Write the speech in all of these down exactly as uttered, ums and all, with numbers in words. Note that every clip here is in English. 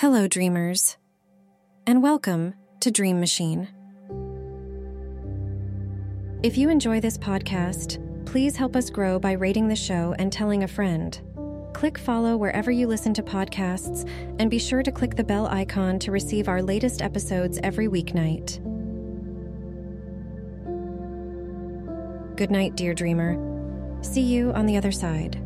Hello, dreamers, and welcome to Dream Machine. If you enjoy this podcast, please help us grow by rating the show and telling a friend. Click follow wherever you listen to podcasts, and be sure to click the bell icon to receive our latest episodes every weeknight. Good night, dear dreamer. See you on the other side.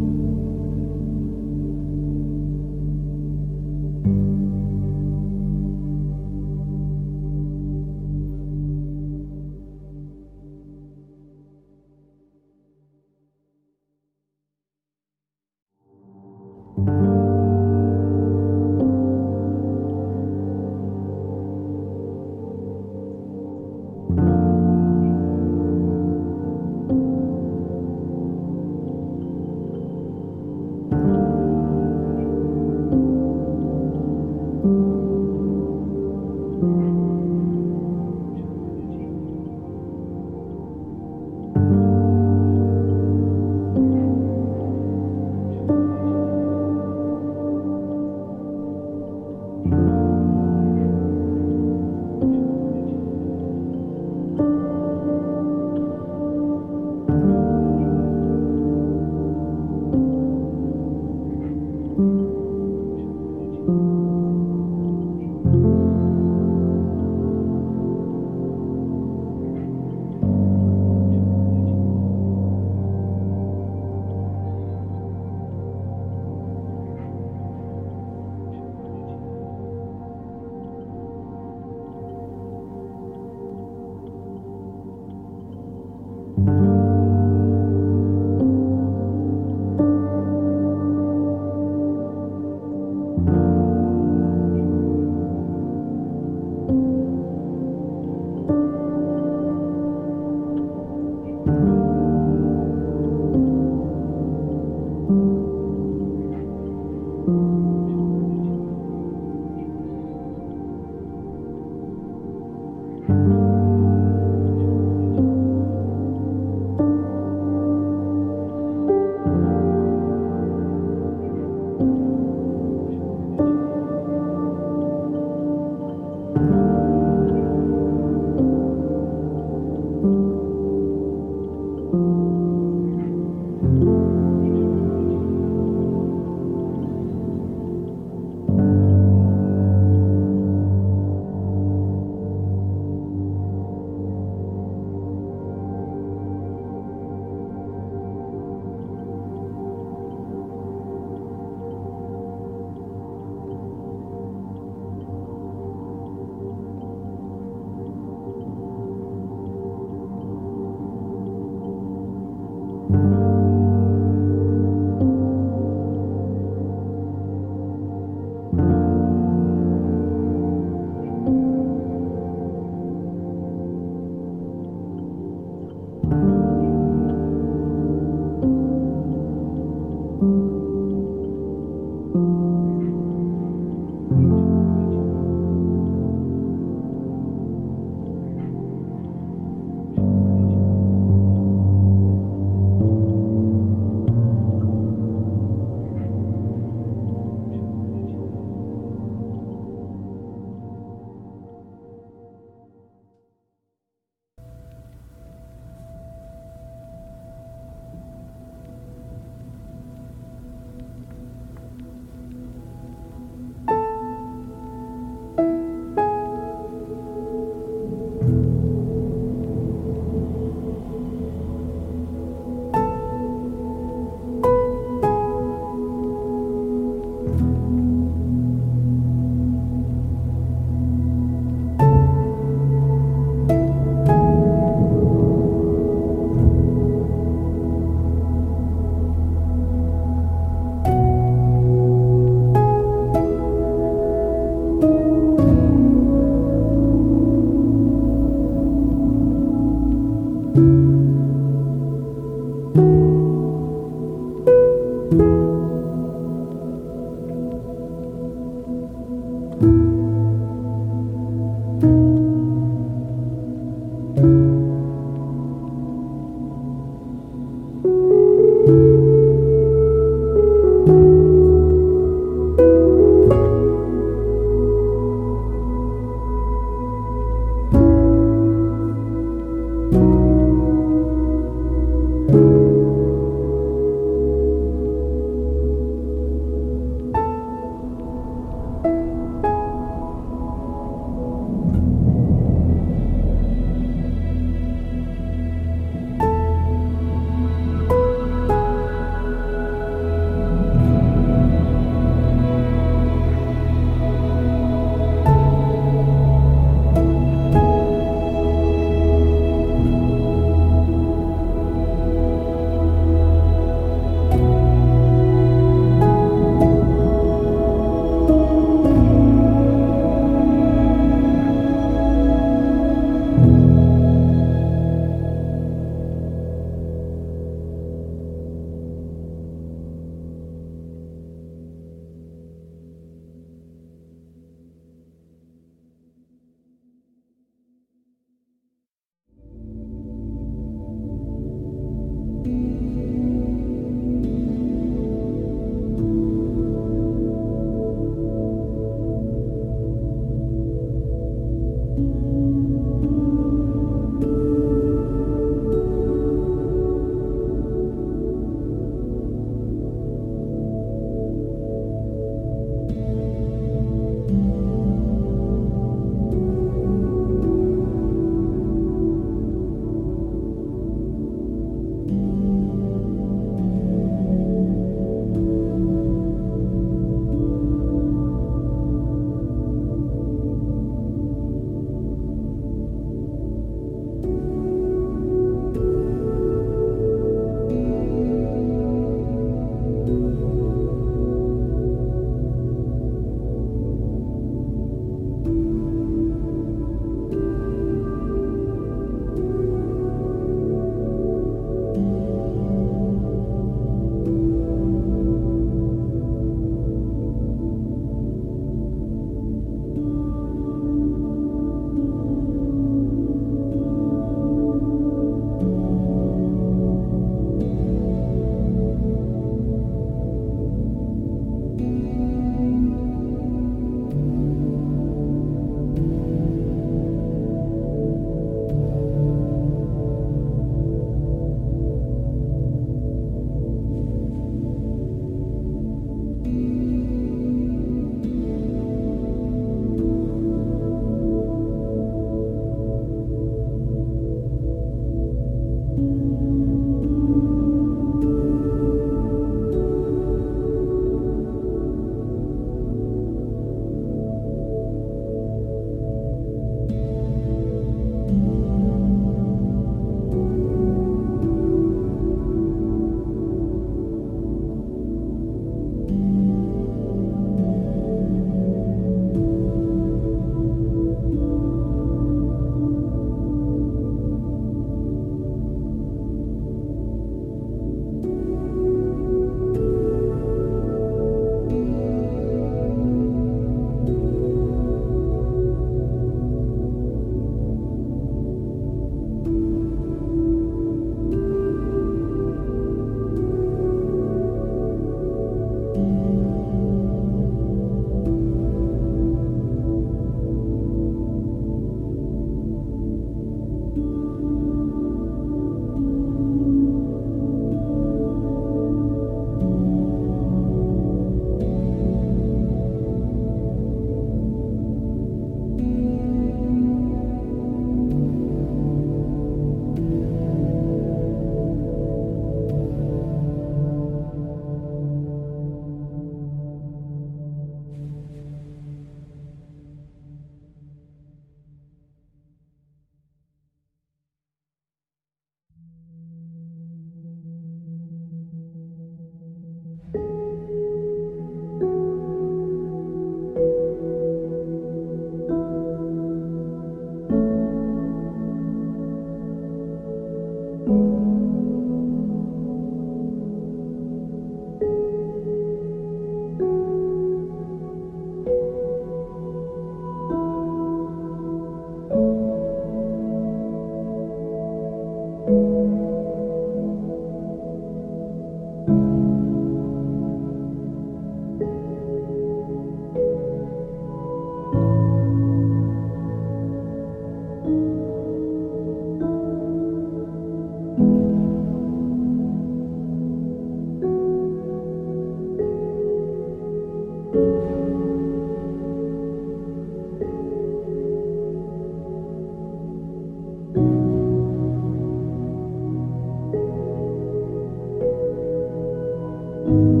Thank you.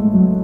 Thank you.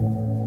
Music.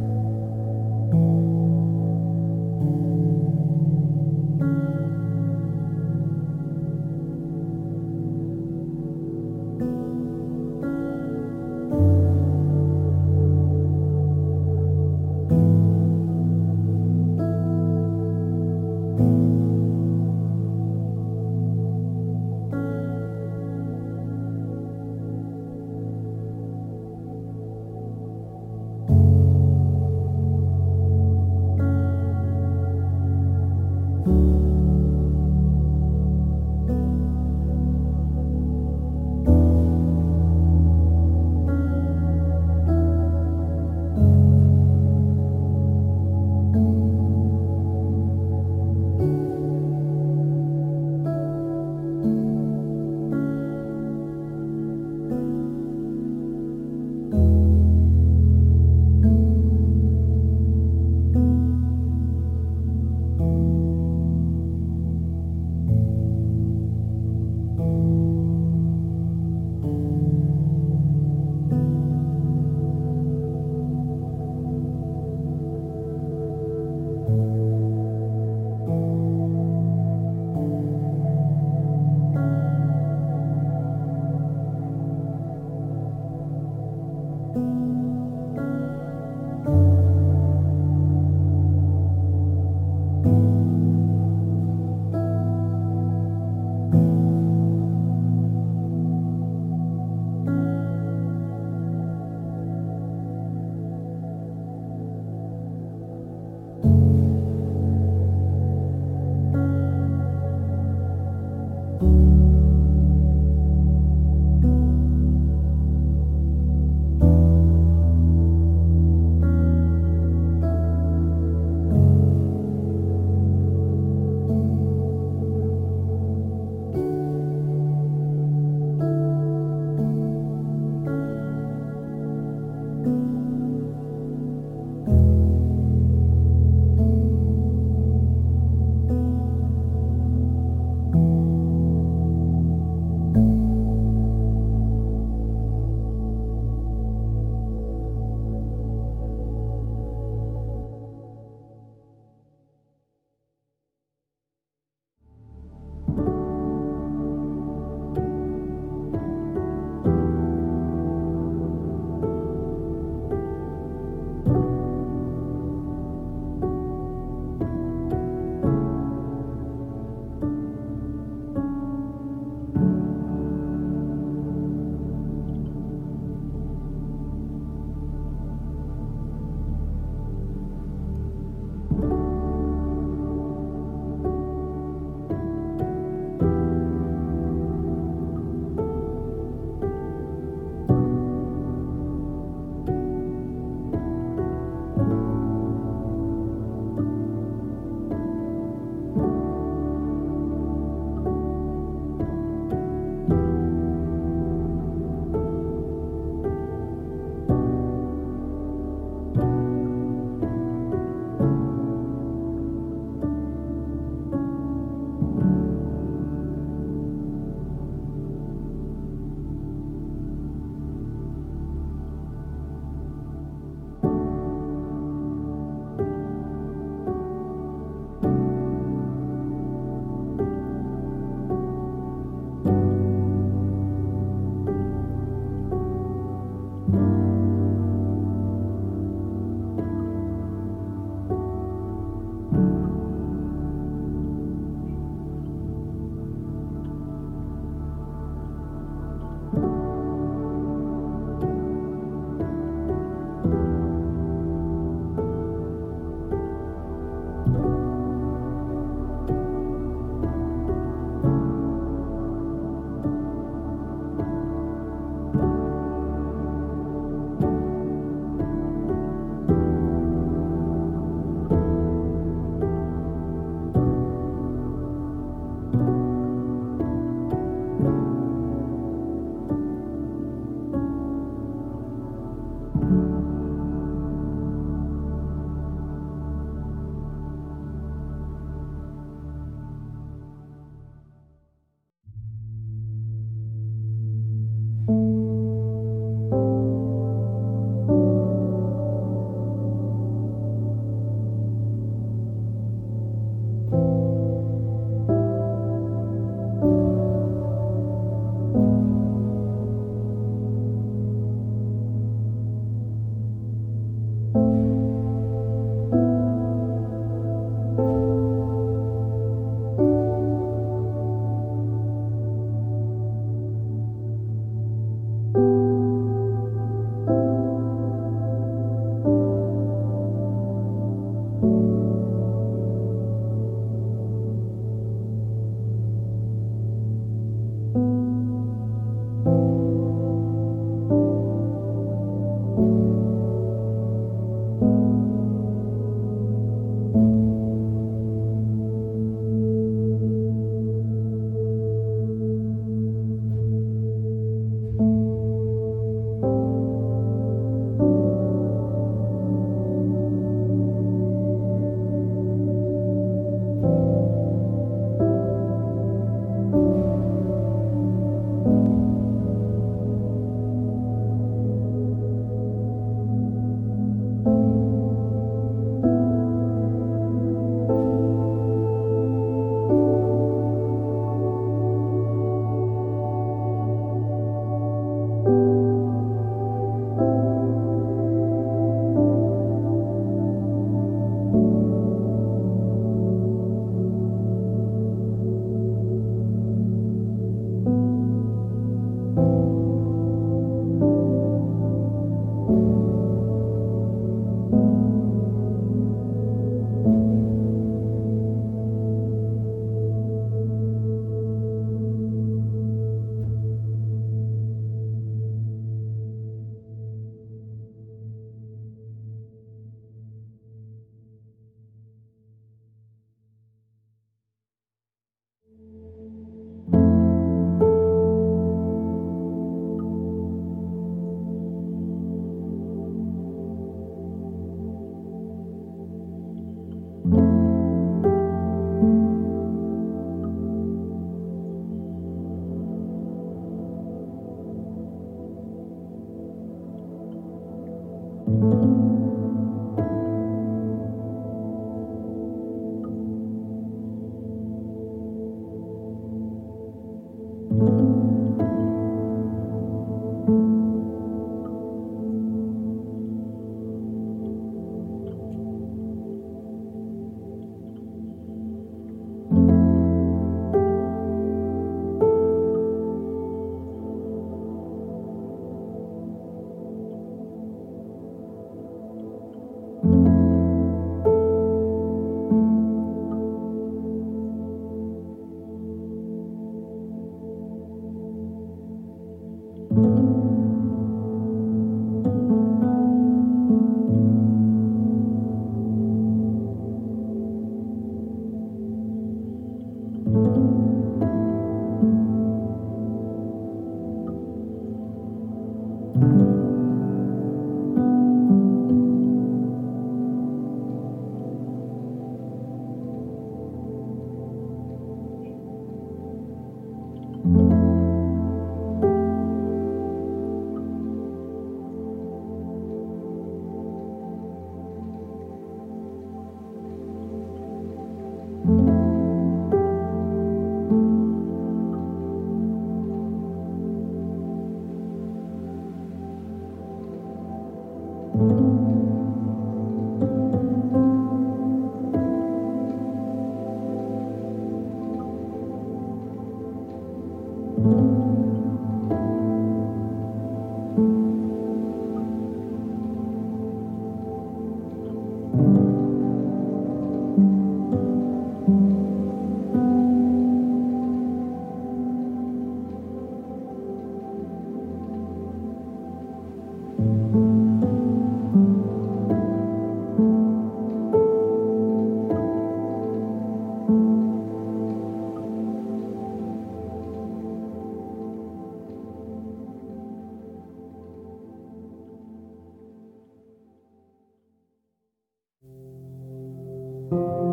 Thank you.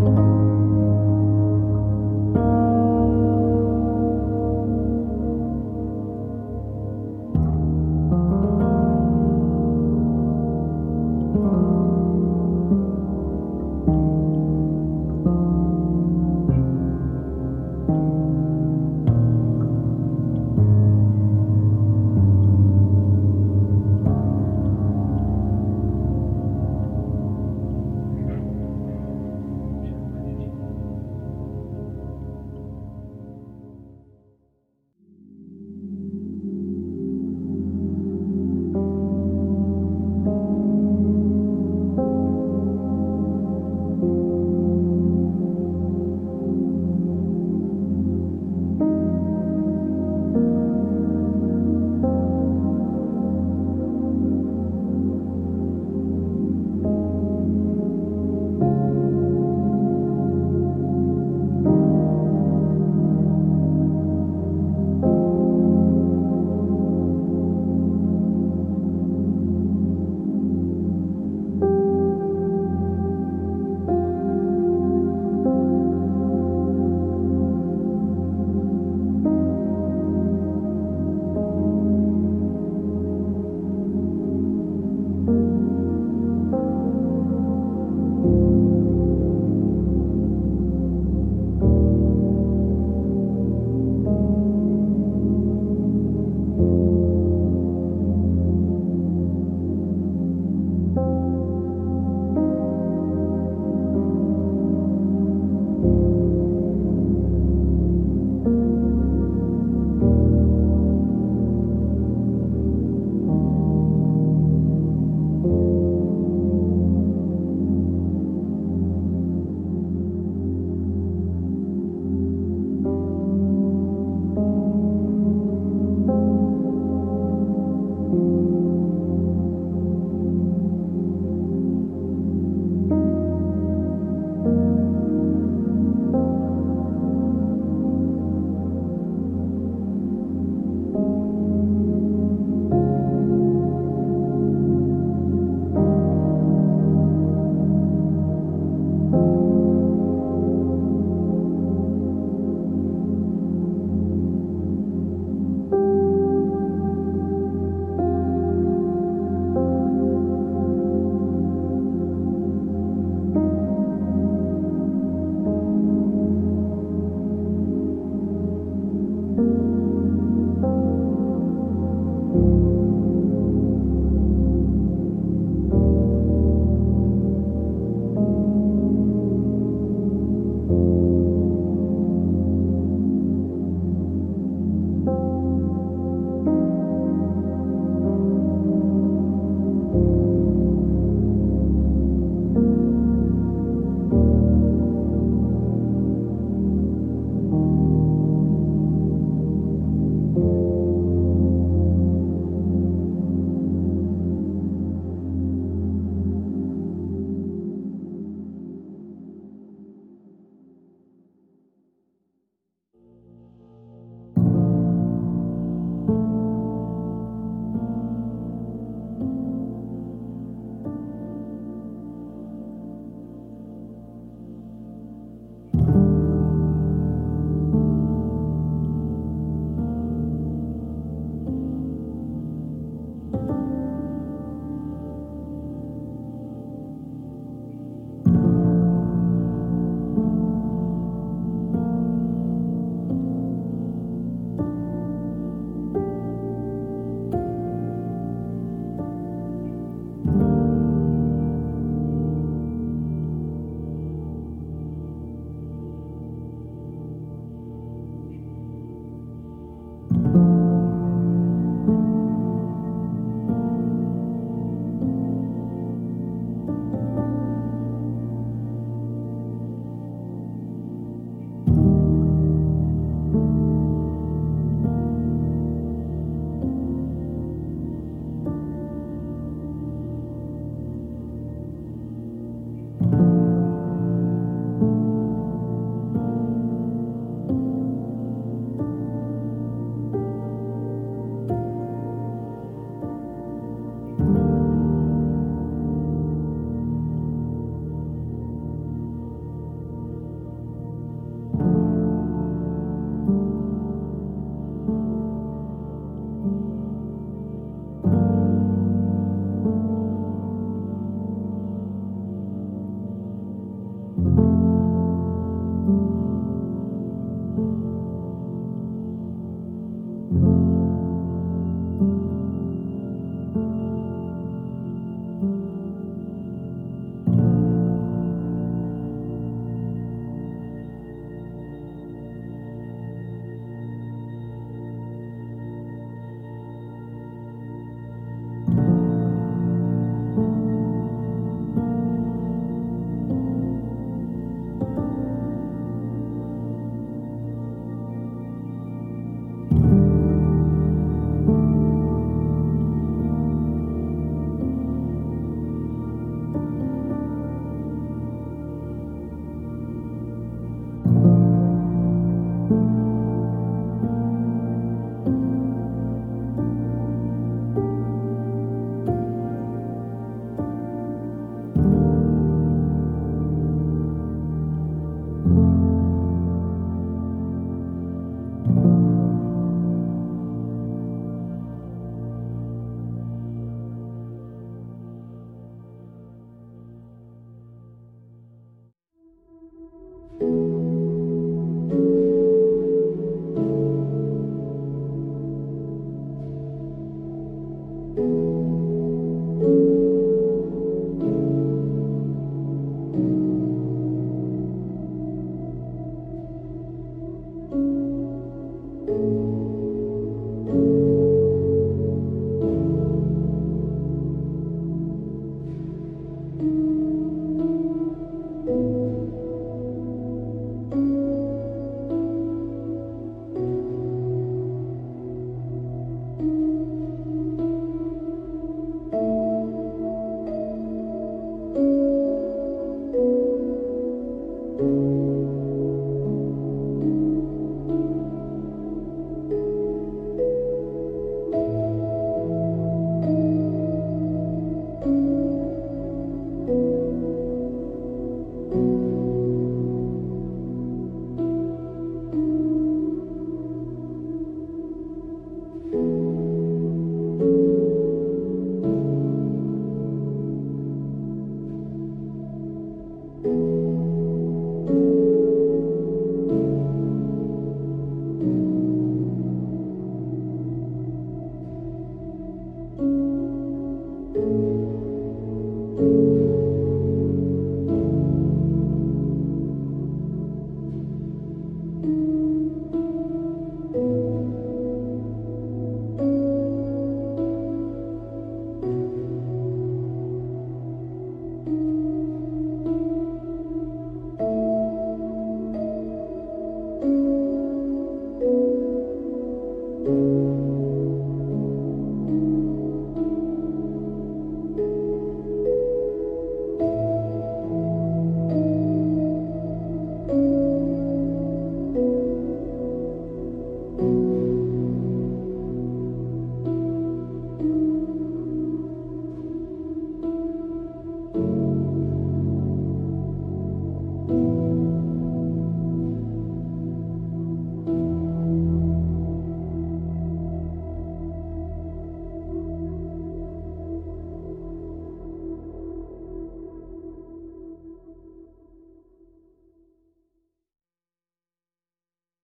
you.